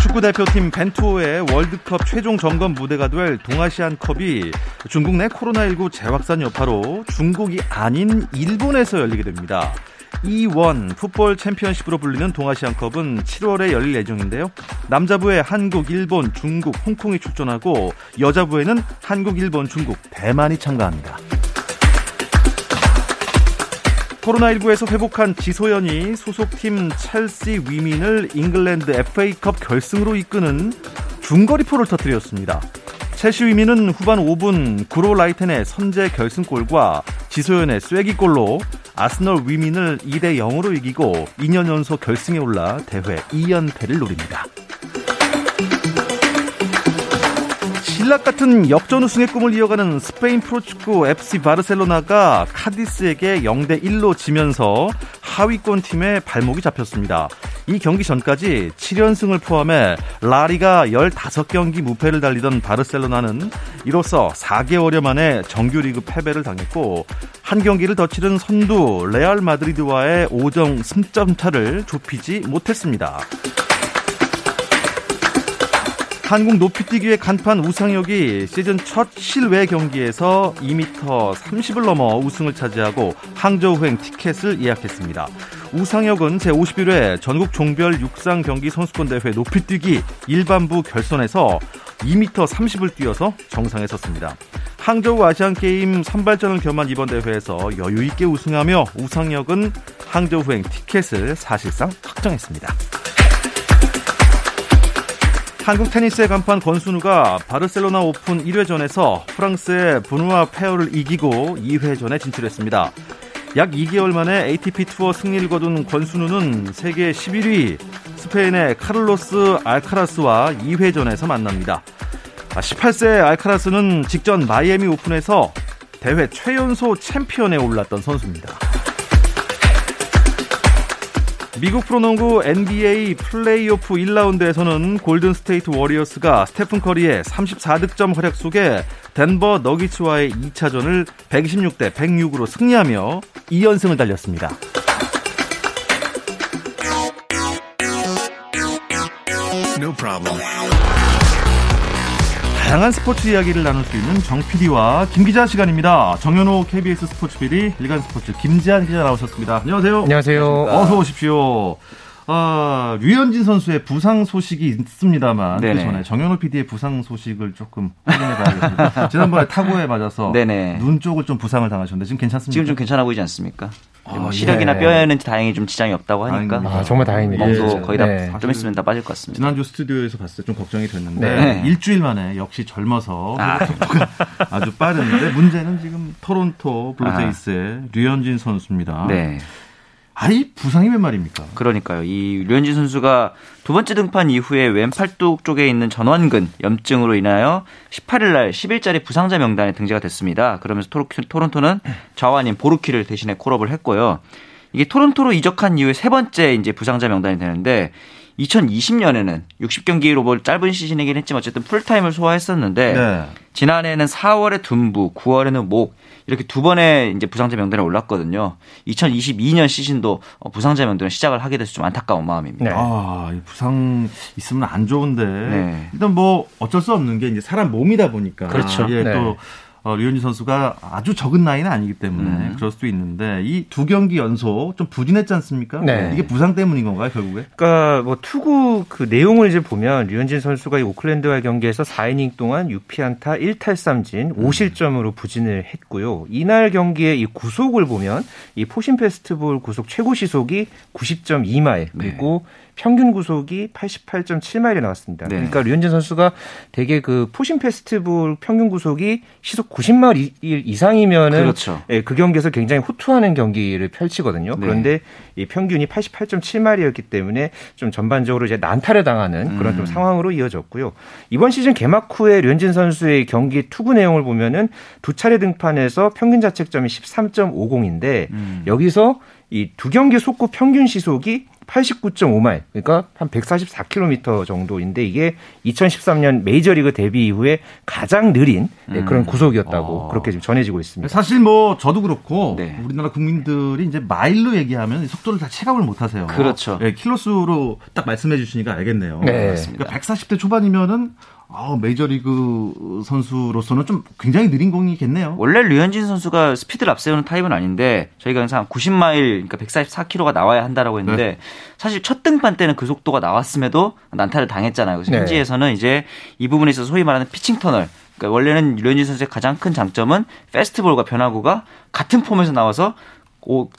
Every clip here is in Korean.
축구대표팀 벤투호의 월드컵 최종 점검 무대가 될 동아시안컵이 중국 내 코로나19 재확산 여파로 중국이 아닌 일본에서 열리게 됩니다. E1 풋볼 챔피언십으로 불리는 동아시안컵은 7월에 열릴 예정인데요. 남자부에 한국, 일본, 중국, 홍콩이 출전하고 여자부에는 한국, 일본, 중국, 대만이 참가합니다. 코로나19에서 회복한 지소연이 소속팀 첼시 위민을 잉글랜드 FA컵 결승으로 이끄는 중거리포를 터뜨렸습니다. 첼시 위민은 후반 5분 구로 라이텐의 선제 결승골과 지소연의 쐐기골로 아스널 위민을 2-0으로 이기고 2년 연속 결승에 올라 대회 2연패를 노립니다. 신라같은 역전 우승의 꿈을 이어가는 스페인 프로축구 FC 바르셀로나가 카디스에게 0-1로 지면서 하위권 팀의 발목이 잡혔습니다. 이 경기 전까지 7연승을 포함해 라리가 15경기 무패를 달리던 바르셀로나는 이로써 4개월여 만에 정규리그 패배를 당했고 한 경기를 더 치른 선두 레알 마드리드와의 5점 승점차를 좁히지 못했습니다. 한국 높이뛰기의 간판 우상혁이 시즌 첫 실외 경기에서 2m 30을 넘어 우승을 차지하고 항저우행 티켓을 예약했습니다. 우상혁은 제51회 전국 종별 육상 경기 선수권 대회 높이뛰기 일반부 결선에서 2m 30을 뛰어서 정상에 섰습니다. 항저우 아시안게임 선발전을 겸한 이번 대회에서 여유있게 우승하며 우상혁은 항저우행 티켓을 사실상 확정했습니다. 한국 테니스의 간판 권순우가 바르셀로나 오픈 1회전에서 프랑스의 브누아 페어를 이기고 2회전에 진출했습니다. 약 2개월 만에 ATP 투어 승리를 거둔 권순우는 세계 11위 스페인의 카를로스 알카라스와 2회전에서 만납니다. 18세 알카라스는 직전 마이애미 오픈에서 대회 최연소 챔피언에 올랐던 선수입니다. 미국 프로농구 NBA 플레이오프 1라운드에서는 골든스테이트 워리어스가 스테픈 커리의 34득점 활약 속에 덴버 너기츠와의 2차전을 126-106으로 승리하며 2연승을 달렸습니다. No problem. 다양한 스포츠 이야기를 나눌 수 있는 정 PD와 김 기자 시간입니다. 정현호 KBS 스포츠 PD, 일간 스포츠 김지한 기자 나오셨습니다. 안녕하세요. 안녕하세요. 어서 오십시오. 류현진 선수의 부상 소식이 있습니다만 네네. 그 전에 정현호 PD의 부상 소식을 조금 확인해봐야겠습니다. 지난번에 타구에 맞아서 네네. 눈 쪽을 좀 부상을 당하셨는데 지금 괜찮습니까? 지금 좀 괜찮아 보이지 않습니까? 뭐 시력이나 예. 뼈에는 다행히 좀 지장이 없다고 하니까 정말 다행이네요. 몸도 거의 다 좀 있으면 다 빠질 것 같습니다. 지난주 스튜디오에서 봤을 때 좀 걱정이 됐는데 일주일 만에 역시 젊어서 아주 빠른데 문제는 지금 토론토 블루제이스의 류현진 선수입니다. 네. 아이 부상이 웬 말입니까? 그러니까요. 이 류현진 선수가 두 번째 등판 이후에 왼팔뚝 쪽에 있는 전완근 염증으로 인하여 18일 날 10일짜리 부상자 명단에 등재가 됐습니다. 그러면서 토론토는 좌완인 보루키를 대신에 콜업을 했고요. 이게 토론토로 이적한 이후에 세 번째 이제 부상자 명단이 되는데 2020년에는 60경기로 짧은 시즌이긴 했지만 어쨌든 풀타임을 소화했었는데 네. 지난해에는 4월에 둔부, 9월에는 목 이렇게 두 번의 이제 부상자 명단에 올랐거든요. 2022년 시즌도 부상자 명단을 시작을 하게 돼서 좀 안타까운 마음입니다. 네. 아, 부상 있으면 안 좋은데 네. 일단 뭐 어쩔 수 없는 게 이제 사람 몸이다 보니까 그렇죠. 예, 네. 또 류현진 선수가 아주 적은 나이는 아니기 때문에 그럴 수도 있는데 이 두 경기 연속 좀 부진했지 않습니까? 네. 이게 부상 때문인 건가요 결국에? 그러니까 뭐 투구 그 내용을 이제 보면 류현진 선수가 이 오클랜드와의 경기에서 4이닝 동안 6피안타 1탈삼진 5실점으로 부진을 했고요. 이날 경기의 이 구속을 보면 이 포신 페스티벌 구속 최고 시속이 90.2마일 그리고 평균 구속이 88.7마일이 나왔습니다. 네. 그러니까 류현진 선수가 되게 그 포신 페스티벌 평균 구속이 시속 90마일 이상이면은 그렇죠. 예, 그 경기에서 굉장히 호투하는 경기를 펼치거든요. 네. 그런데 이 평균이 88.7마일이었기 때문에 좀 전반적으로 이제 난타를 당하는 그런 좀 상황으로 이어졌고요. 이번 시즌 개막 후에 류현진 선수의 경기 투구 내용을 보면은 두 차례 등판해서 평균 자책점이 13.50인데 여기서 이 두 경기 속구 평균 시속이 89.5마일, 그러니까 한 144km 정도인데 이게 2013년 메이저리그 데뷔 이후에 가장 느린 그런 구속이었다고 그렇게 지금 전해지고 있습니다. 사실 뭐 저도 그렇고 네. 우리나라 국민들이 이제 마일로 얘기하면 속도를 다 체감을 못하세요. 그렇죠. 네, 킬로수로 딱 말씀해 주시니까 알겠네요. 네. 맞습니다. 그러니까 140대 초반이면은 메이저리그 선수로서는 좀 굉장히 느린 공이겠네요. 원래 류현진 선수가 스피드를 앞세우는 타입은 아닌데 저희가 항상 90마일, 그러니까 144km가 나와야 한다라고 했는데 네. 사실 첫 등판 때는 그 속도가 나왔음에도 난타를 당했잖아요. 그래서 현지에서는 네. 이제 이 부분에 있어서 소위 말하는 피칭 터널. 그러니까 원래는 류현진 선수의 가장 큰 장점은 페스트볼과 변화구가 같은 폼에서 나와서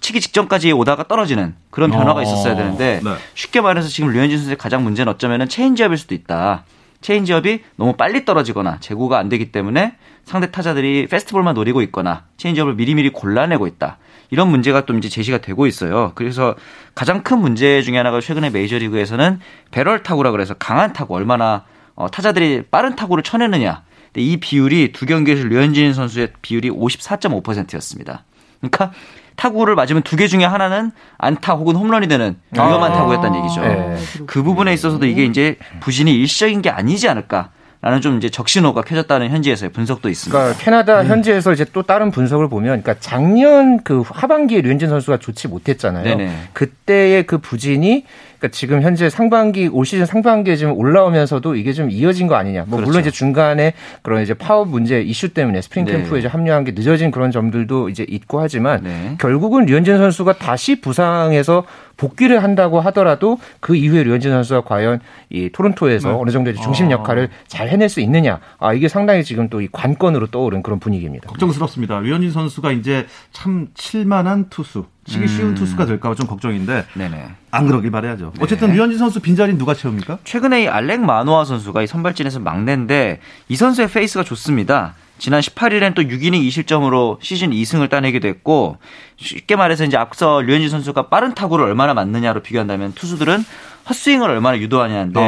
치기 직전까지 오다가 떨어지는 그런 변화가 있었어야 되는데 네. 쉽게 말해서 지금 류현진 선수의 가장 문제는 어쩌면 체인지업일 수도 있다. 체인지업이 너무 빨리 떨어지거나 제구가 안 되기 때문에 상대 타자들이 페스트볼만 노리고 있거나 체인지업을 미리미리 골라내고 있다. 이런 문제가 또 이제 제시가 되고 있어요. 그래서 가장 큰 문제 중에 하나가 최근에 메이저리그에서는 배럴 타구라 그래서 강한 타구, 얼마나 타자들이 빠른 타구를 쳐내느냐. 근데 이 비율이 두 경기에서 류현진 선수의 비율이 54.5%였습니다. 그러니까 타구를 맞으면 두 개 중에 하나는 안타 혹은 홈런이 되는 위험한 타구였다는 얘기죠. 네. 그 부분에 있어서도 이게 이제 부진이 일시적인 게 아니지 않을까. 라는 좀 이제 적신호가 켜졌다는 현지에서의 분석도 있습니다. 그러니까 캐나다 현지에서 이제 또 다른 분석을 보면, 그러니까 작년 그 하반기에 류현진 선수가 좋지 못했잖아요. 네네. 그때의 그 부진이 그러니까 지금 현재 상반기 올 시즌 상반기에 지금 올라오면서도 이게 좀 이어진 거 아니냐. 뭐 그렇죠. 물론 이제 중간에 그런 이제 파업 문제 이슈 때문에 스프링 캠프에 네. 합류한 게 늦어진 그런 점들도 이제 있고 하지만 네. 결국은 류현진 선수가 다시 부상에서 복귀를 한다고 하더라도 그 이후에 류현진 선수가 과연 이 토론토에서 어느 정도 중심 역할을 잘 해낼 수 있느냐. 아, 이게 상당히 지금 또 이 관건으로 떠오른 그런 분위기입니다. 걱정스럽습니다. 류현진 선수가 이제 참 칠만한 투수, 치기 쉬운 투수가 될까 봐 좀 걱정인데 네네. 안 그러길 바라야죠. 네. 어쨌든 류현진 선수 빈자리는 누가 채웁니까? 최근에 이 알렉 마누아 선수가 이 선발진에서 막내인데 이 선수의 페이스가 좋습니다. 지난 18일엔 또 6이닝 2실점으로 시즌 2승을 따내기도 했고 쉽게 말해서 이제 앞서 류현진 선수가 빠른 타구를 얼마나 맞느냐로 비교한다면 투수들은 헛스윙을 얼마나 유도하냐인데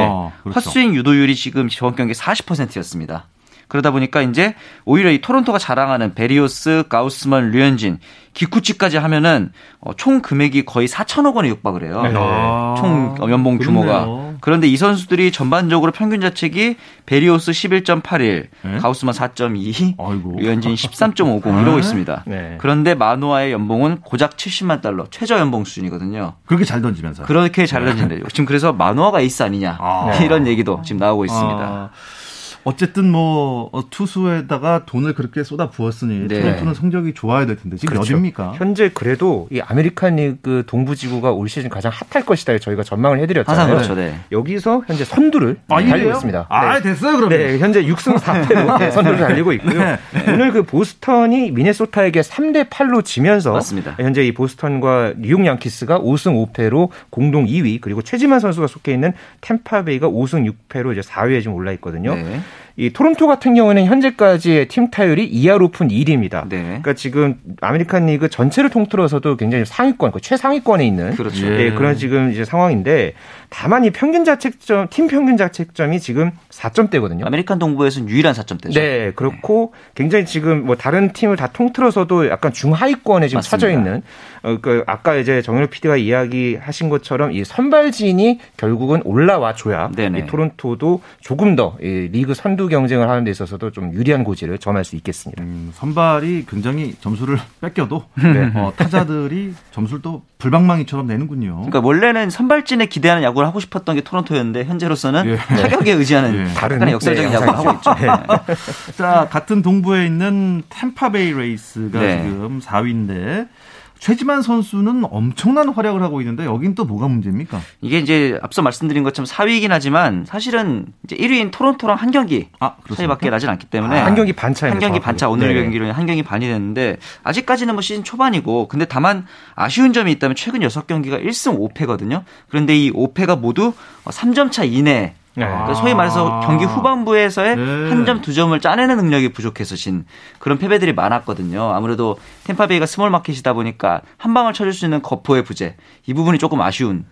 그렇죠. 헛스윙 유도율이 지금 저번 경기 40%였습니다. 그러다 보니까 이제 오히려 이 토론토가 자랑하는 베리오스, 가우스먼, 류현진, 기쿠치까지 하면은 총 금액이 거의 4천억 원에 육박을 해요. 네. 총 연봉 규모가. 그렇네요. 그런데 이 선수들이 전반적으로 평균 자책이 베리오스 11.81, 네? 가우스만 4.2, 아이고. 류현진 13.50 이러고 있습니다. 네. 그런데 마누아의 연봉은 고작 70만 달러, 최저 연봉 수준이거든요. 그렇게 잘 던지면서. 그렇게 잘 던진대요. 지금 그래서 마누아가 에이스 아니냐 이런 얘기도 지금 나오고 있습니다. 어쨌든 뭐 투수에다가 돈을 그렇게 쏟아부었으니 네. 토론토는 성적이 좋아야 될 텐데 지금 그렇죠. 몇입니까? 현재 그래도 이 아메리칸 리그 동부지구가 올 시즌 가장 핫할 것이다 저희가 전망을 해드렸잖아요. 그렇죠, 네. 여기서 현재 선두를 달리고 있습니다. 네. 됐어요 그러면. 네, 현재 6승 4패로 네, 선두를 달리고 있고요. 네. 오늘 그 보스턴이 미네소타에게 3-8로 지면서 맞습니다. 현재 이 보스턴과 뉴욕 양키스가 5승 5패로 공동 2위 그리고 최지만 선수가 속해 있는 템파베이가 5승 6패로 이제 4위에 지금 올라 있거든요. 네. 이 토론토 같은 경우는 현재까지의 팀 타율이 ER 오픈 1위입니다. 네. 그러니까 지금 아메리칸 리그 전체를 통틀어서도 굉장히 상위권, 최상위권에 있는 그렇죠. 네, 그런 지금 이제 상황인데 다만 이 평균 자책점, 팀 평균 자책점이 지금 4점대거든요. 아메리칸 동부에서는 유일한 4점대죠. 네, 그렇고 네. 굉장히 지금 뭐 다른 팀을 다 통틀어서도 약간 중하위권에 지금 맞습니다. 처져 있는. 그 아까 이제 정현호 PD가 이야기하신 것처럼 이 선발진이 결국은 올라와줘야 네네. 이 토론토도 조금 더 이 리그 선두 경쟁을 하는 데 있어서도 좀 유리한 고지를 점할 수 있겠습니다. 선발이 굉장히 점수를 뺏겨도 네. 타자들이 점수를 또 불방망이처럼 내는군요. 그러니까 원래는 선발진에 기대하는 야구를 하고 싶었던 게 토론토였는데 현재로서는 예. 타격에 의지하는 예. 다른 역설적인 야구를 하고 있죠. 네. 자 같은 동부에 있는 템파베이 레이스가 네. 지금 4위인데 최지만 선수는 엄청난 활약을 하고 있는데 여긴 또 뭐가 문제입니까? 이게 이제 앞서 말씀드린 것처럼 4위이긴 하지만 사실은 이제 1위인 토론토랑 한 경기 사이밖에 나진 않기 때문에 한 경기 반 차입니다. 한 경기 반 차. 오늘 네. 경기로는 한 경기 반이 됐는데 아직까지는 뭐 시즌 초반이고 근데 다만 아쉬운 점이 있다면 최근 6경기가 1승 5패거든요. 그런데 이 5패가 모두 3점 차 이내에 네. 그러니까 소위 말해서 경기 후반부에서의 네. 한 점, 두 점을 짜내는 능력이 부족해서 진 그런 패배들이 많았거든요. 아무래도 템파베이가 스몰 마켓이다 보니까 한 방을 쳐줄 수 있는 거포의 부재 이 부분이 조금 아쉬운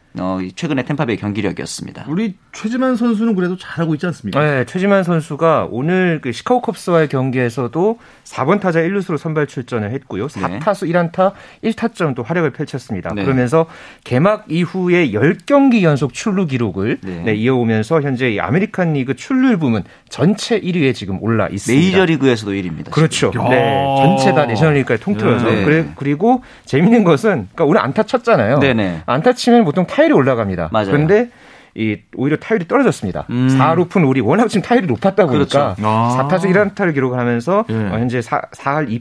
최근의 템파베이 경기력이었습니다. 우리 최지만 선수는 그래도 잘하고 있지 않습니까? 네, 최지만 선수가 오늘 그 시카고 컵스와의 경기에서도 4번 타자 1루수로 선발 출전을 했고요. 4타수 1안타 1타점도 활약을 펼쳤습니다. 네. 그러면서 개막 이후에 10경기 연속 출루 기록을 네. 네, 이어오면서 현재 이 아메리칸 리그 출루율 부문 전체 1위에 지금 올라 있습니다. 메이저리그에서도 1위입니다. 그렇죠. 네, 전체 다 내셔널리그까지 통틀어서. 네. 그리고 재밌는 것은 그러니까 오늘 안타 쳤잖아요. 네네. 안타 치면 보통 타율이 올라갑니다. 맞아요. 그런데 오히려 타율이 떨어졌습니다. 4루푼 우리 워낙 지금 타율이 높았다 보니까 그렇죠. 4타수 1안타를 기록하면서 현재 4할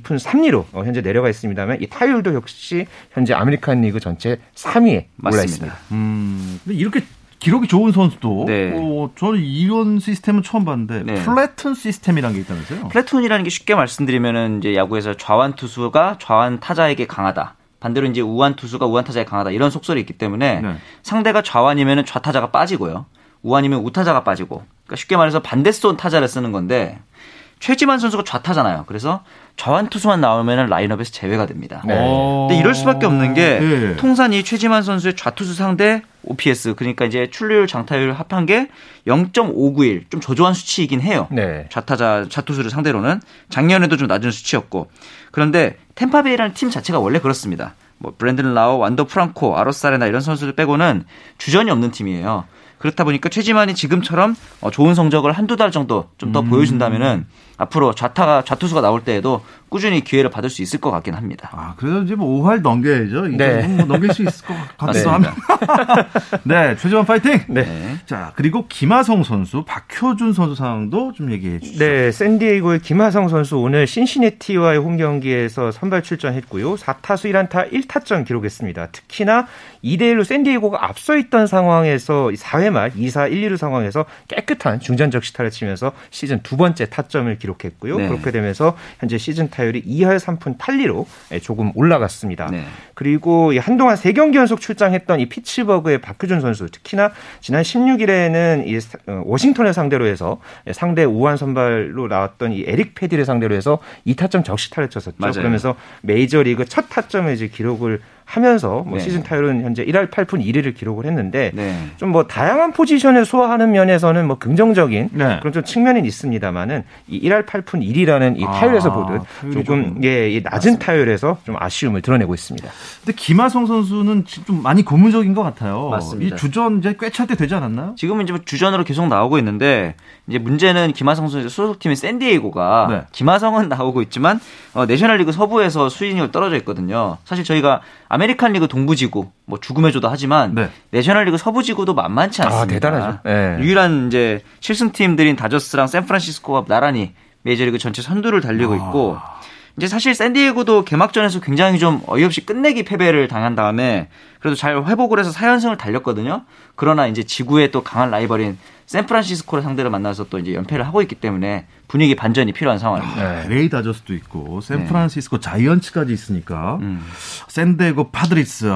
2푼 3리로 현재 내려가 있습니다만 이 타율도 역시 현재 아메리칸 리그 전체 3위에 맞습니다. 올라 있습니다. 근데 이렇게 기록이 좋은 선수도 네. 저는 이런 시스템은 처음 봤는데 네. 플래툰 시스템이라는 게 있다면서요? 플래툰이라는 게 쉽게 말씀드리면은 이제 야구에서 좌완 투수가 좌완 타자에게 강하다. 반대로 이제 우완 투수가 우완 타자에 강하다 이런 속설이 있기 때문에 네. 상대가 좌완이면 좌타자가 빠지고요. 우완이면 우타자가 빠지고. 그러니까 쉽게 말해서 반대손 타자를 쓰는 건데 최지만 선수가 좌타잖아요. 그래서 좌완 투수만 나오면 라인업에서 제외가 됩니다. 네. 근데 이럴 수밖에 없는 게 네. 통산 이 최지만 선수의 좌투수 상대 OPS 그러니까 이제 출루율 장타율 합한 게 0.591 좀 저조한 수치이긴 해요. 네. 좌투수를 상대로는 작년에도 좀 낮은 수치였고 그런데 템파베이라는 팀 자체가 원래 그렇습니다. 뭐 브랜든 라우, 완더 프랑코, 아로사레나 이런 선수들 빼고는 주전이 없는 팀이에요. 그렇다 보니까 최지만이 지금처럼 좋은 성적을 한두 달 정도 좀 더 보여준다면은 앞으로 좌투수가 나올 때에도 꾸준히 기회를 받을 수 있을 것 같긴 합니다. 아, 그래서 이제 뭐 5할 넘겨야죠. 네. 뭐 넘길 수 있을 것 같기도 합니다. 네, 최지만 파이팅! 네. 자, 그리고 김하성 선수, 박효준 선수 상황도 좀 얘기해 주시죠. 네, 샌디에이고의 김하성 선수 오늘 신시내티와의 홈 경기에서 선발 출전했고요. 4타수 1안타 1타점 기록했습니다. 특히나 2대1로 샌디에이고가 앞서 있던 상황에서 4회 말 2사 1, 2루 상황에서 깨끗한 중전적 시타를 치면서 시즌 두 번째 타점을 기록했고요. 네. 그렇게 되면서 현재 시즌 타율이 2할 3푼 8리로 조금 올라갔습니다. 네. 그리고 한동안 3경기 연속 출장했던 이 피츠버그의 박효준 선수 특히나 지난 16일에는 이 워싱턴을 상대로 해서 상대 우완 선발로 나왔던 이 에릭 패디를 상대로 해서 2타점 적시타를 쳤었죠. 맞아요. 그러면서 메이저리그 첫 타점을 이제 기록을 하면서 뭐 네. 시즌 타율은 현재 1할 8푼 1위를 기록을 했는데 네. 좀 뭐 다양한 포지션을 소화하는 면에서는 뭐 긍정적인 네. 그런 좀 측면은 있습니다만은 이 1할 8푼 1위라는 이 타율에서 보듯 조금 이 낮은 맞습니다. 타율에서 좀 아쉬움을 드러내고 있습니다. 근데 김하성 선수는 좀 많이 고무적인 것 같아요. 맞습니다. 이 주전 이제 꽤 찰 때 되지 않았나요? 지금은 이제 주전으로 계속 나오고 있는데 이제 문제는 김하성 선수 소속팀인 샌디에이고가 네. 김하성은 나오고 있지만 내셔널리그 서부에서 수익률 떨어져 있거든요. 사실 저희가 아메리칸 리그 동부지구 뭐 죽음의 조도 하지만 네. 내셔널리그 서부지구도 만만치 않습니다. 아, 대단하죠. 네. 유일한 이제 7승 팀들인 다저스랑 샌프란시스코가 나란히 메이저리그 전체 선두를 달리고 있고 이제 사실 샌디에이고도 개막전에서 굉장히 좀 어이없이 끝내기 패배를 당한 다음에 그래도 잘 회복을 해서 4연승을 달렸거든요. 그러나 이제 지구의 또 강한 라이벌인 샌프란시스코를 상대로 만나서 또 이제 연패를 하고 있기 때문에 분위기 반전이 필요한 상황입니다. LA 네, 다저스도 있고 샌프란시스코 네. 자이언츠까지 있으니까 샌디에이고 파드리스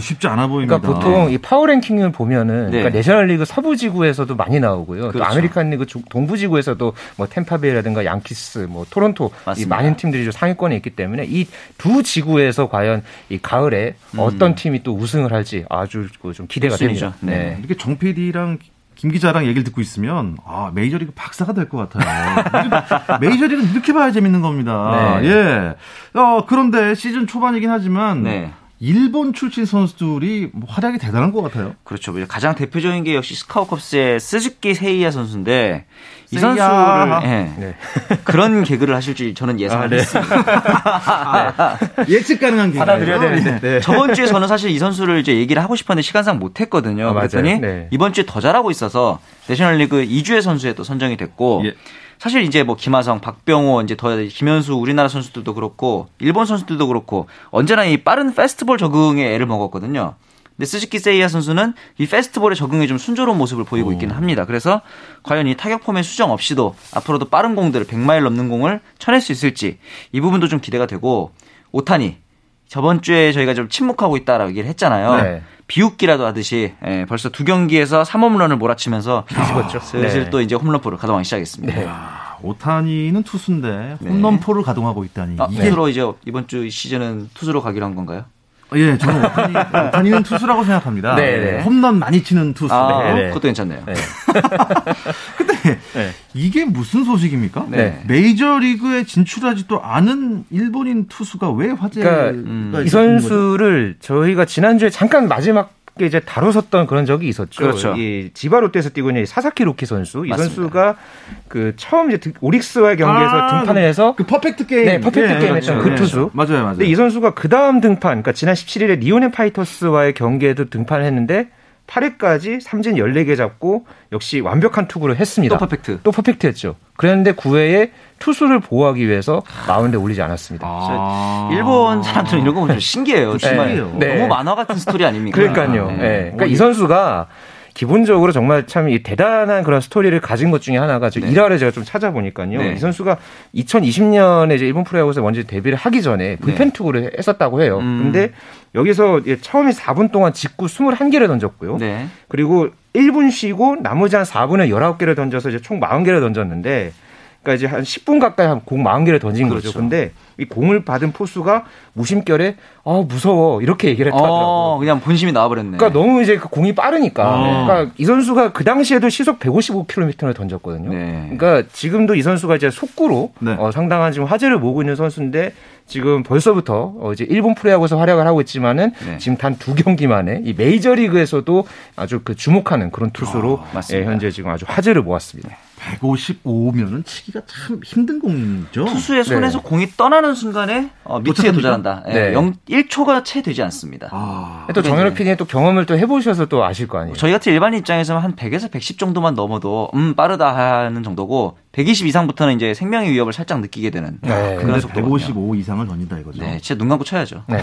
쉽지 않아 보입니다. 그러니까 보통 이 파워랭킹을 보면은 네. 그러니까 내셔널리그 서부지구에서도 많이 나오고요. 그렇죠. 또 아메리칸리그 동부지구에서도 뭐 템파베이라든가 양키스, 뭐 토론토 이 많은 팀들이 좀 상위권에 있기 때문에 이 두 지구에서 과연 이 가을에 어떤 팀이 또 우승을 할지 아주 좀 기대가 됩니다. 네. 이렇게 정 PD랑 김 기자랑 얘기를 듣고 있으면 메이저리그 박사가 될 것 같아요. 메이저리그는 이렇게 봐야 재밌는 겁니다. 네. 예. 그런데 시즌 초반이긴 하지만 네. 일본 출신 선수들이 활약이 대단한 것 같아요. 그렇죠. 가장 대표적인 게 역시 스카우컵스의 스즈키 세이야 선수인데 이 선수를 네. 그런 개그를 하실 줄 저는 예상을 했습니다. 네. 예측 가능한 개그. 받아들여야 되는데. 네. 저번 주에 저는 사실 이 선수를 이제 얘기를 하고 싶었는데 시간상 못했거든요. 그랬더니 네. 이번 주에 더 잘하고 있어서 내셔널리그 2주의 선수에 또 선정이 됐고 예. 사실 이제 뭐 김하성, 박병호, 이제 더 김현수 우리나라 선수들도 그렇고 일본 선수들도 그렇고 언제나 이 빠른 패스트볼 적응에 애를 먹었거든요. 근데 스즈키 세이야 선수는 이 패스트볼에 적응에 좀 순조로운 모습을 보이고 있기는 합니다. 그래서 과연 이 타격 폼의 수정 없이도 앞으로도 빠른 공들 100마일 넘는 공을 쳐낼 수 있을지 이 부분도 좀 기대가 되고, 오타니 저번 주에 저희가 좀 침묵하고 있다라고 얘기를 했잖아요. 네. 비웃기라도 하듯이 벌써 두 경기에서 3홈런을 몰아치면서 뒤집었죠. 슬슬 네. 또 이제 홈런포를 가동하기 시작했습니다. 네. 야, 오타니는 투수인데 홈런포를 네. 가동하고 있다니. 아, 이게... 투수로 이제 이번 주 시즌은 투수로 가기로 한 건가요? 예, 저는 오타니는 투수라고 생각합니다. 네네. 홈런 많이 치는 투수. 아, 그것도 괜찮네요. 네. 근데 네. 이게 무슨 소식입니까? 네. 메이저리그에 진출하지도 않은 일본인 투수가 왜 화제가 이 선수를 저희가 지난주에 잠깐 마지막 이제 다뤘었던 그런 적이 있었죠. 그렇죠. 이 지바 롯데에서 뛰고 있는 사사키 로키 선수, 이 맞습니다. 선수가 그 처음 이제 오릭스와의 경기에서 등판을 해서 그 퍼펙트 게임, 네, 퍼펙트 예, 게임 했던 그렇죠. 그 투수. 예, 맞아요, 맞아요. 근데 이 선수가 그 다음 등판, 그러니까 지난 17일에 니온의 파이터스와의 경기에도 등판을 했는데 8회까지 삼진 14개 잡고 역시 완벽한 투구를 했습니다. 또 퍼펙트했죠. 그랬는데 9회에 투수를 보호하기 위해서 마운드에 올리지 않았습니다. 아~ 일본 사람들은 이런 거 보면 신기해요. 정말 네. 너무 만화 같은 스토리 아닙니까? 그러니까요. 네. 그러니까 이 선수가 기본적으로 정말 참 대단한 그런 스토리를 가진 것 중에 하나가 네. 일화를 제가 좀 찾아보니까요. 네. 이 선수가 2020년에 이제 일본 프로야구에서 먼저 데뷔를 하기 전에 불펜 투구를 했었다고 해요. 근데 여기서 처음에 4분 동안 직구 21개를 던졌고요. 네. 그리고 1분 쉬고 나머지 한 4분에 19개를 던져서 이제 총 40개를 던졌는데, 그러니까 이제 한 10분 가까이 한 공 40개를 던진 그렇죠. 거죠. 근데 이 공을 받은 포수가 무심결에 무서워 이렇게 얘기를 했다더라고요. 그냥 본심이 나와버렸네. 그러니까 너무 이제 그 공이 빠르니까. 그러니까 이 선수가 그 당시에도 시속 155km를 던졌거든요. 네. 그러니까 지금도 이 선수가 이제 속구로 네. 상당한 지금 화제를 모으고 있는 선수인데, 지금 벌써부터 이제 일본 프로야구에서 활약을 하고 있지만은 네. 지금 단 2경기만에 이 메이저리그에서도 아주 그 주목하는 그런 투수로 현재 지금 아주 화제를 모았습니다. 155면은 치기가 참 힘든 공이죠. 투수의 손에서 네. 공이 떠나는 순간에 밑에 도전한다. 네. 1초가 채 되지 않습니다. 또 정현호 PD의 또 경험을 또 해보셔서 또 아실 거 아니에요. 저희 같은 일반인 입장에서는 한 100에서 110 정도만 넘어도 빠르다 하는 정도고, 120 이상부터는 이제 생명의 위협을 살짝 느끼게 되는 그런 속도거든요. 155 이상을 던진다 이거죠. 네, 진짜 눈 감고 쳐야죠. 네.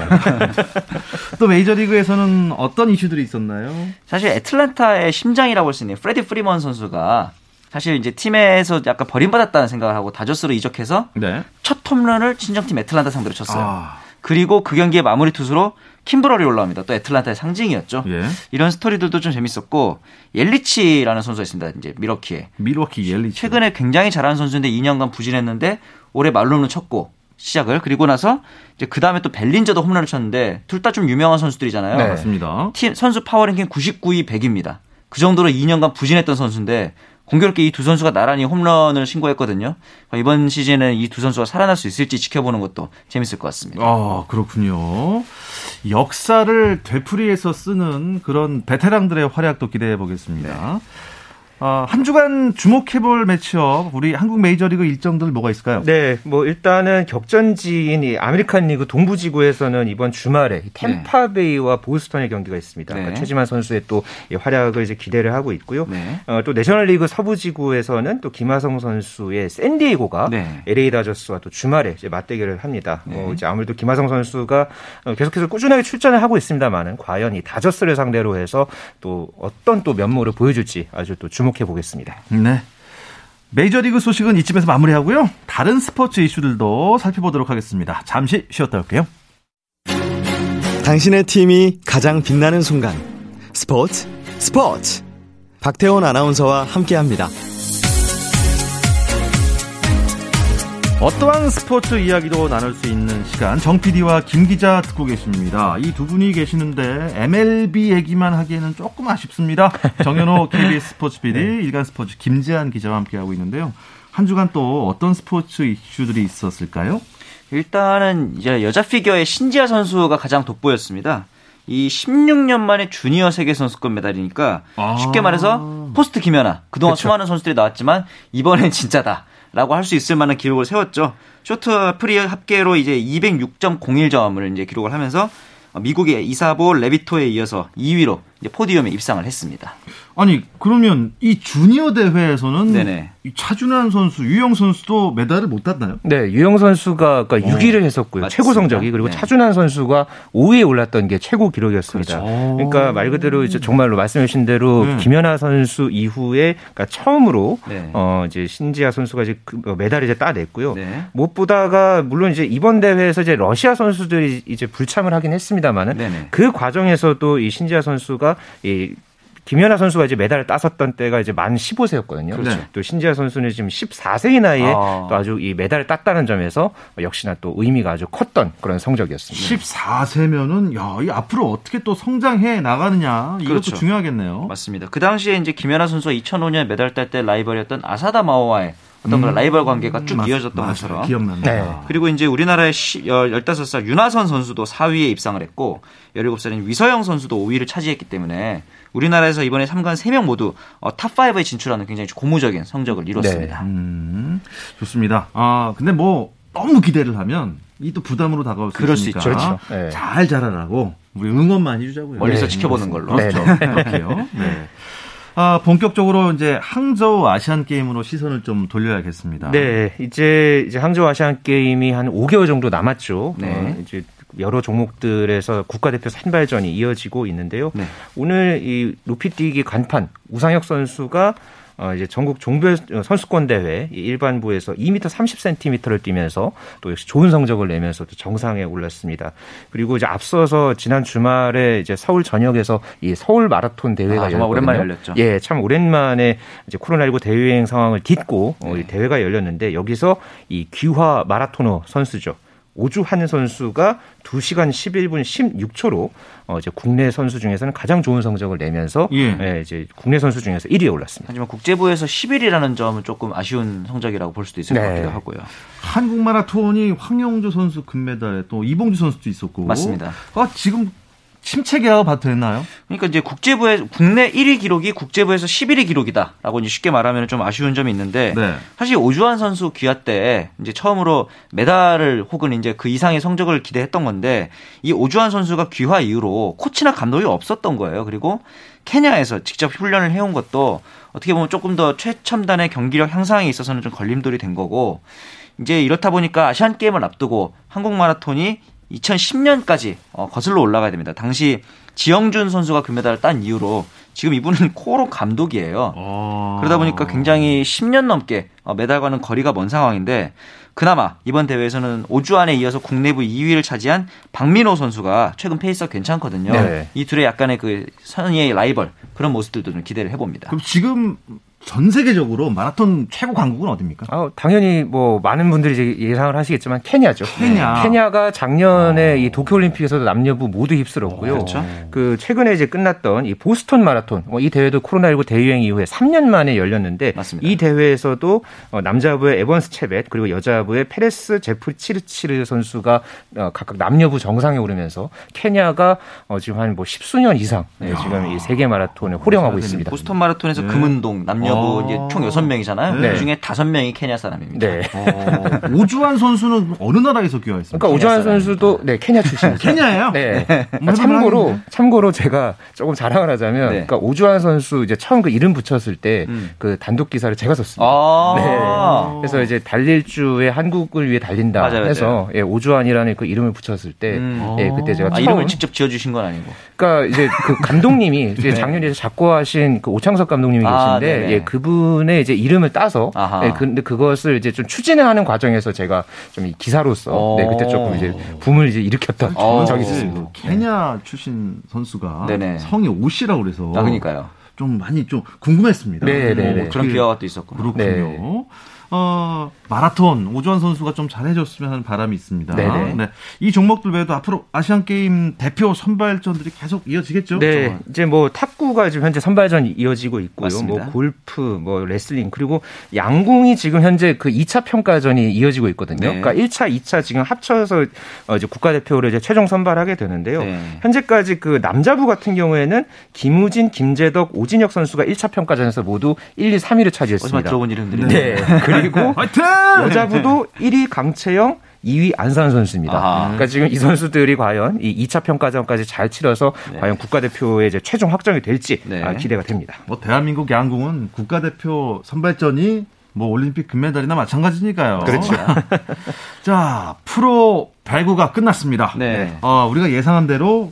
또 메이저리그에서는 어떤 이슈들이 있었나요? 사실 애틀랜타의 심장이라고 할 수 있는 프레디 프리먼 선수가 사실 이제 팀에서 약간 버림받았다는 생각을 하고 다저스로 이적해서 네. 첫 홈런을 친정팀 애틀랜타 상대로 쳤어요. 그리고 그 경기의 마무리 투수로 킴브럴이 올라옵니다. 또 애틀랜타의 상징이었죠. 예. 이런 스토리들도 좀 재밌었고, 옐리치라는 선수가 있습니다. 이제 밀워키 옐리치. 최근에 굉장히 잘하는 선수인데 2년간 부진했는데 올해 말로는 쳤고 시작을, 그리고 나서 이제 그 다음에 또 벨린저도 홈런을 쳤는데 둘 다 좀 유명한 선수들이잖아요. 네, 맞습니다. 팀 선수 파워랭킹 99위 100입니다. 그 정도로 2년간 부진했던 선수인데 공교롭게 이 두 선수가 나란히 홈런을 신고했거든요. 이번 시즌에 이 두 선수가 살아날 수 있을지 지켜보는 것도 재밌을 것 같습니다. 아, 그렇군요. 역사를 되풀이해서 쓰는 그런 베테랑들의 활약도 기대해 보겠습니다. 네. 한 주간 주목해볼 매치업, 우리 한국 메이저리그 일정들 뭐가 있을까요? 네, 뭐 일단은 격전지인 이 아메리칸 리그 동부지구에서는 이번 주말에 템파베이와 보스턴의 경기가 있습니다. 네. 그러니까 최지만 선수의 또 활약을 이제 기대를 하고 있고요. 네. 또 내셔널리그 서부지구에서는 또 김하성 선수의 샌디에이고가 네. LA 다저스와 또 주말에 이제 맞대결을 합니다. 네. 이제 아무래도 김하성 선수가 계속해서 꾸준하게 출전을 하고 있습니다만은 과연 이 다저스를 상대로 해서 또 어떤 또 면모를 보여줄지 아주 또 주목해보겠습니다. 네, 메이저리그 소식은 이쯤에서 마무리하고요. 다른 스포츠 이슈들도 살펴보도록 하겠습니다. 잠시 쉬었다 올게요. 당신의 팀이 가장 빛나는 순간, 스포츠 박태원 아나운서와 함께합니다. 어떠한 스포츠 이야기도 나눌 수 있는 시간, 정 PD와 김 기자 듣고 계십니다. 이 두 분이 계시는데 MLB 얘기만 하기에는 조금 아쉽습니다. 정현호 KBS 스포츠 PD, 일간 스포츠 김재한 기자와 함께하고 있는데요. 한 주간 또 어떤 스포츠 이슈들이 있었을까요? 일단은 이제 여자 피겨의 신지아 선수가 가장 돋보였습니다. 이 16년 만에 주니어 세계선수권 메달이니까 쉽게 말해서 포스트 김연아, 그동안 그쵸. 수많은 선수들이 나왔지만 이번엔 진짜다 라고 할 수 있을 만한 기록을 세웠죠. 쇼트 프리 합계로 이제 206.01점을 이제 기록을 하면서 미국의 이사보 레비토에 이어서 2위로 이제 포디움에 입상을 했습니다. 아니 그러면 이 주니어 대회에서는 네네. 차준환 선수, 유영 선수도 메달을 못 땄나요? 네, 유영 선수가 그러니까 6위를 했었고요. 맞습니다. 최고 성적이. 그리고 네. 차준환 선수가 5위에 올랐던 게 최고 기록이었습니다. 그렇죠. 그러니까 말 그대로 이제 정말로 말씀해 주신 대로 김연아 선수 이후에 그러니까 처음으로 네. 이제 신지아 선수가 이제 메달을 이제 따냈고요. 네. 무엇보다가 물론 이제 이번 대회에서 이제 러시아 선수들이 이제 불참을 하긴 했습니다만은 네네. 그 과정에서도 이 신지아 선수가 이 김연아 선수가 이제 메달을 땄었던 때가 이제 만 15세였거든요. 그렇죠. 또 신지아 선수는 지금 14세의 나이에 또 아주 이 메달을 땄다는 점에서 역시나 또 의미가 아주 컸던 그런 성적이었습니다. 14세면은 야, 이 앞으로 어떻게 또 성장해 나가느냐 이것도 그렇죠. 중요하겠네요. 맞습니다. 그 당시에 이제 김연아 선수가 2005년에 메달 딸 때 라이벌이었던 아사다 마오와의 어떤 그런 라이벌 관계가 쭉 이어졌던 것처럼 기억납니다. 네. 그리고 이제 우리나라의 15살 윤하선 선수도 4위에 입상을 했고 17살인 위서영 선수도 5위를 차지했기 때문에 우리나라에서 이번에 3관 3명 모두 탑5에 진출하는 굉장히 고무적인 성적을 이뤘습니다. 네. 좋습니다. 아 근데 뭐 너무 기대를 하면 이 또 부담으로 다가올 수 있으니까 그렇죠. 네. 잘 자라라고 우리 응원 많이 해주자고요. 멀리서 네. 지켜보는 걸로. 그렇죠. 그렇게요. 네. 아, 본격적으로 이제 항저우 아시안게임으로 시선을 좀 돌려야겠습니다. 네, 이제 항저우 아시안게임이 한 5개월 정도 남았죠. 네. 이제 여러 종목들에서 국가대표 선발전이 이어지고 있는데요. 네. 오늘 이 높이뛰기 간판 우상혁 선수가 이제 전국 종별 선수권 대회 일반부에서 2m 30cm를 뛰면서 또 역시 좋은 성적을 내면서 또 정상에 올랐습니다. 그리고 이제 앞서서 지난 주말에 이제 서울 전역에서 이 서울 마라톤 대회가 열렸거든요. 정말 오랜만에 열렸죠. 예, 참 오랜만에 이제 코로나19 대유행 상황을 딛고 이 대회가 열렸는데 여기서 이 귀화 마라토너 선수죠. 오주환 선수가 2시간 11분 16초로 이제 국내 선수 중에서는 가장 좋은 성적을 내면서 예, 이제 국내 선수 중에서 1위에 올랐습니다. 하지만 국제부에서 10위라는 점은 조금 아쉬운 성적이라고 볼 수도 있을 네. 것 같기도 하고요. 한국 마라톤이 황영조 선수 금메달에 또 이봉주 선수도 있었고 맞습니다. 아, 지금 침체기라고 봐도 되나요? 그러니까 이제 국제부에 국내 1위 기록이 국제부에서 11위 기록이다라고 이제 쉽게 말하면 좀 아쉬운 점이 있는데 네. 사실 오주환 선수 귀화 때 이제 처음으로 메달을 혹은 이제 그 이상의 성적을 기대했던 건데 이 오주환 선수가 귀화 이후로 코치나 감독이 없었던 거예요. 그리고 케냐에서 직접 훈련을 해온 것도 어떻게 보면 조금 더 최첨단의 경기력 향상에 있어서는 좀 걸림돌이 된 거고 이제 이렇다 보니까 아시안 게임을 앞두고 한국 마라톤이 2010년까지 거슬러 올라가야 됩니다. 당시 지영준 선수가 금메달을 딴 이후로 지금 이분은 코로 감독이에요. 그러다 보니까 굉장히 10년 넘게 메달과는 거리가 먼 상황인데 그나마 이번 대회에서는 오주환에 이어서 국내부 2위를 차지한 박민호 선수가 최근 페이스가 괜찮거든요. 네. 이 둘의 약간의 그 선의의 라이벌 그런 모습들도 좀 기대를 해봅니다. 그럼 지금 전 세계적으로 마라톤 최고 강국은 어디입니까? 당연히 뭐 많은 분들이 예상을 하시겠지만 케냐죠. 케냐가 작년에 이 도쿄올림픽에서도 남녀부 모두 휩쓸었고요. 그렇죠? 그 최근에 이제 끝났던 이 보스턴 마라톤 이 대회도 코로나19 대유행 이후에 3년 만에 열렸는데 맞습니다. 이 대회에서도 남자부의 에번스 체벳 그리고 여자부의 페레스 제프 치르치르 선수가 각각 남녀부 정상에 오르면서 케냐가 지금 한 뭐 10수년 이상 지금 이 세계 마라톤에 호령하고 있습니다. 보스턴 마라톤에서 금은동 남녀 이제 총 6명이잖아요. 네. 그중에 5명이 케냐 사람입니다. 네. 오주환 선수는 어느 나라에서 귀화했습니까? 그러니까 오주환 선수도 네, 케냐 출신이에요. 케냐예요? 네. 네. 참고로 제가 조금 자랑을 하자면 네. 그러니까 오주환 선수 이제 처음 그 이름 붙였을 때 그 단독 기사를 제가 썼습니다. 네. 그래서 이제 달릴 주에 한국을 위해 달린다 맞아요, 해서 예, 오주환이라는 그 이름을 붙였을 때 예, 그때 제가 처음 이름을 직접 지어 주신 건 아니고. 그러니까 이제 그 감독님이 이제 작년에 작고하신 그 오창석 감독님이 계신데 네. 예, 그분의 이제 이름을 따서, 예, 근데 그것을 이제 좀 추진하는 과정에서 제가 좀 이 기사로서, 네, 그때 조금 이제 붐을 이제 일으켰던 적이 있었습니다. 케냐 출신 선수가 네네. 성이 오씨라고 그래서. 아, 그러니까요. 좀 많이 좀 궁금했습니다. 네네. 그런 기화가 또 있었군요. 그렇군요. 네. 마라톤 오주환 선수가 좀 잘해줬으면 하는 바람이 있습니다. 네. 이 종목들 외에도 앞으로 아시안 게임 대표 선발전들이 계속 이어지겠죠? 네, 정말. 이제 뭐 탁구가 지금 현재 선발전이 이어지고 있고요. 맞습니다. 뭐 골프, 뭐 레슬링 그리고 양궁이 지금 현재 그 2차 평가전이 이어지고 있거든요. 네. 그러니까 1차, 2차 지금 합쳐서 이제 국가대표로 이제 최종 선발하게 되는데요. 네. 현재까지 그 남자부 같은 경우에는 김우진, 김재덕, 오진혁 선수가 1차 평가전에서 모두 1, 2, 3위를 차지했습니다. 어디서 들어본 이름들이. 네. 그리고 여자부도 1위 강채영, 2위 안산 선수입니다. 아하. 그러니까 지금 이 선수들이 과연 이 2차 평가전까지 잘 치러서 네. 과연 국가대표의 이제 최종 확정이 될지 네. 기대가 됩니다. 뭐 대한민국 양궁은 국가대표 선발전이 뭐 올림픽 금메달이나 마찬가지니까요. 그렇죠. 자, 프로 배구가 끝났습니다. 네. 우리가 예상한 대로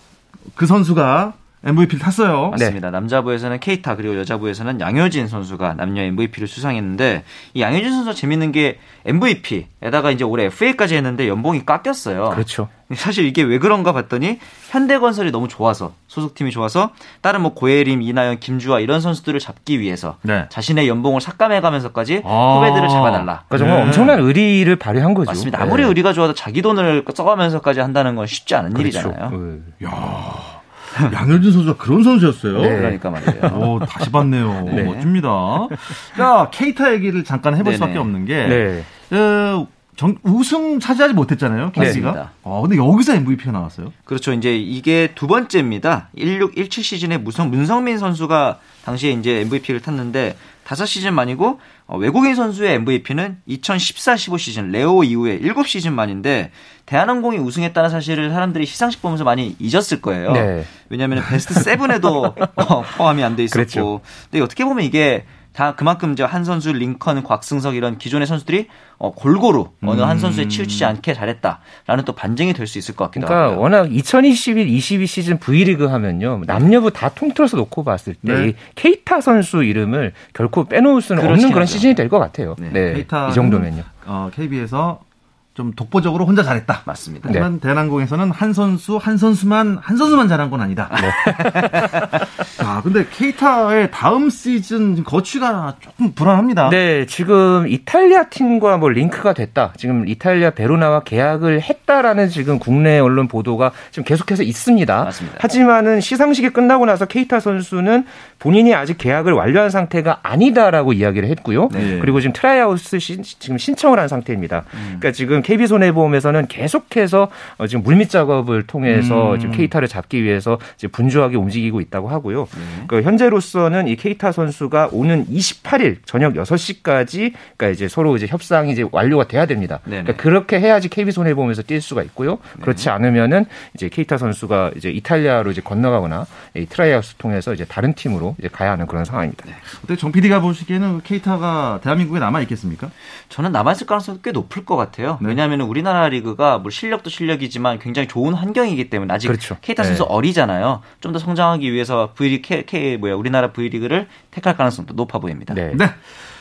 그 선수가 MVP를 탔어요. 맞습니다. 네. 남자부에서는 케이타 그리고 여자부에서는 양효진 선수가 남녀 MVP를 수상했는데 이 양효진 선수가 재밌는 게 MVP에다가 이제 올해 FA까지 했는데 연봉이 깎였어요. 그렇죠. 사실 이게 왜 그런가 봤더니 현대건설이 너무 좋아서 소속팀이 좋아서 다른 뭐 고예림, 이나연, 김주아 이런 선수들을 잡기 위해서 네. 자신의 연봉을 삭감해가면서까지 후배들을 잡아달라. 그러니까 정말 엄청난 의리를 발휘한 거죠. 맞습니다. 아무리 네. 의리가 좋아도 자기 돈을 써가면서까지 한다는 건 쉽지 않은 그렇죠. 일이잖아요. 이야. 양효진 선수가 그런 선수였어요. 네, 그러니까 말이에요. 오, 다시 봤네요. 네. 멋집니다. 자, 케이타 얘기를 잠깐 해볼 네네. 수밖에 없는 게 네. 우승 차지하지 못했잖아요. 케이가. 네. 근데 여기서 MVP가 나왔어요. 그렇죠. 이제 이게 두 번째입니다. 16-17 시즌에 문성민 선수가 당시에 이제 MVP를 탔는데 5시즌 만이고 외국인 선수의 MVP는 2014-15 시즌 레오 이후에 7시즌 만인데 대한항공이 우승했다는 사실을 사람들이 시상식 보면서 많이 잊었을 거예요. 네. 왜냐하면 베스트 7에도 포함이 안 돼 있었고 그랬죠. 근데 어떻게 보면 이게 다 그만큼 이제 한 선수 링컨, 곽승석 이런 기존의 선수들이 골고루 어느 한 선수에 치우치지 않게 잘했다라는 또 반증이 될 수 있을 것 같기도 합니다. 그러니까 워낙 2021-22 시즌 V리그 하면요. 남녀부 다 통틀어서 놓고 봤을 때 네. 케이타 선수 이름을 결코 빼놓을 수는 없는 그런 시즌이 될 것 같아요. 네. 네. 케이타 이 정도면요. KB에서 좀 독보적으로 혼자 잘했다. 맞습니다. 하지만 네. 대한항공에서는 한 선수만 잘한 건 아니다. 네. 아, 근데 케이타의 다음 시즌 거취가 조금 불안합니다. 네, 지금 이탈리아 팀과 뭐 링크가 됐다. 지금 이탈리아 베로나와 계약을 했다라는 지금 국내 언론 보도가 지금 계속해서 있습니다. 맞습니다. 하지만은 시상식이 끝나고 나서 케이타 선수는 본인이 아직 계약을 완료한 상태가 아니다라고 이야기를 했고요. 네. 그리고 지금 트라이아웃 지금 신청을 한 상태입니다. 그러니까 지금 KB손해보험에서는 계속해서 지금 물밑 작업을 통해서 지금 케이타를 잡기 위해서 지금 분주하게 움직이고 있다고 하고요. 그 현재로서는 이 케이타 선수가 오는 28일 저녁 6시까지 그러니까 이제 서로 이제 협상이 이제 완료가 돼야 됩니다. 그러니까 그렇게 해야지 KB손해보험에서 뛸 수가 있고요. 그렇지 않으면은 이제 케이타 선수가 이제 이탈리아로 이제 건너가거나 이 트라이아웃 통해서 이제 다른 팀으로 이제 가야 하는 그런 상황입니다. 근데 정 PD가 보시기에는 케이타가 대한민국에 남아 있겠습니까? 저는 남아 있을 가능성이 꽤 높을 것 같아요. 네. 왜냐하면 우리나라 리그가 뭐 실력도 실력이지만 굉장히 좋은 환경이기 때문에 아직 그렇죠. 케이타 선수 네. 어리잖아요. 좀 더 성장하기 위해서 우리나라 V리그를 택할 가능성도 높아 보입니다. 네. 네.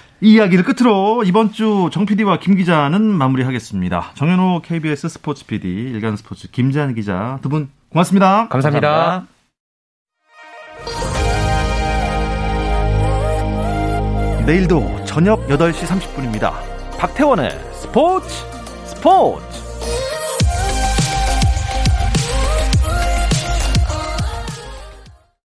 이 이야기를 끝으로 이번 주 정 PD와 김 기자는 마무리하겠습니다. 정현호 KBS 스포츠 PD, 일간 스포츠 김재한 기자 두 분 고맙습니다. 감사합니다. 감사합니다. 내일도 저녁 8시 30분입니다. 박태원의 스포츠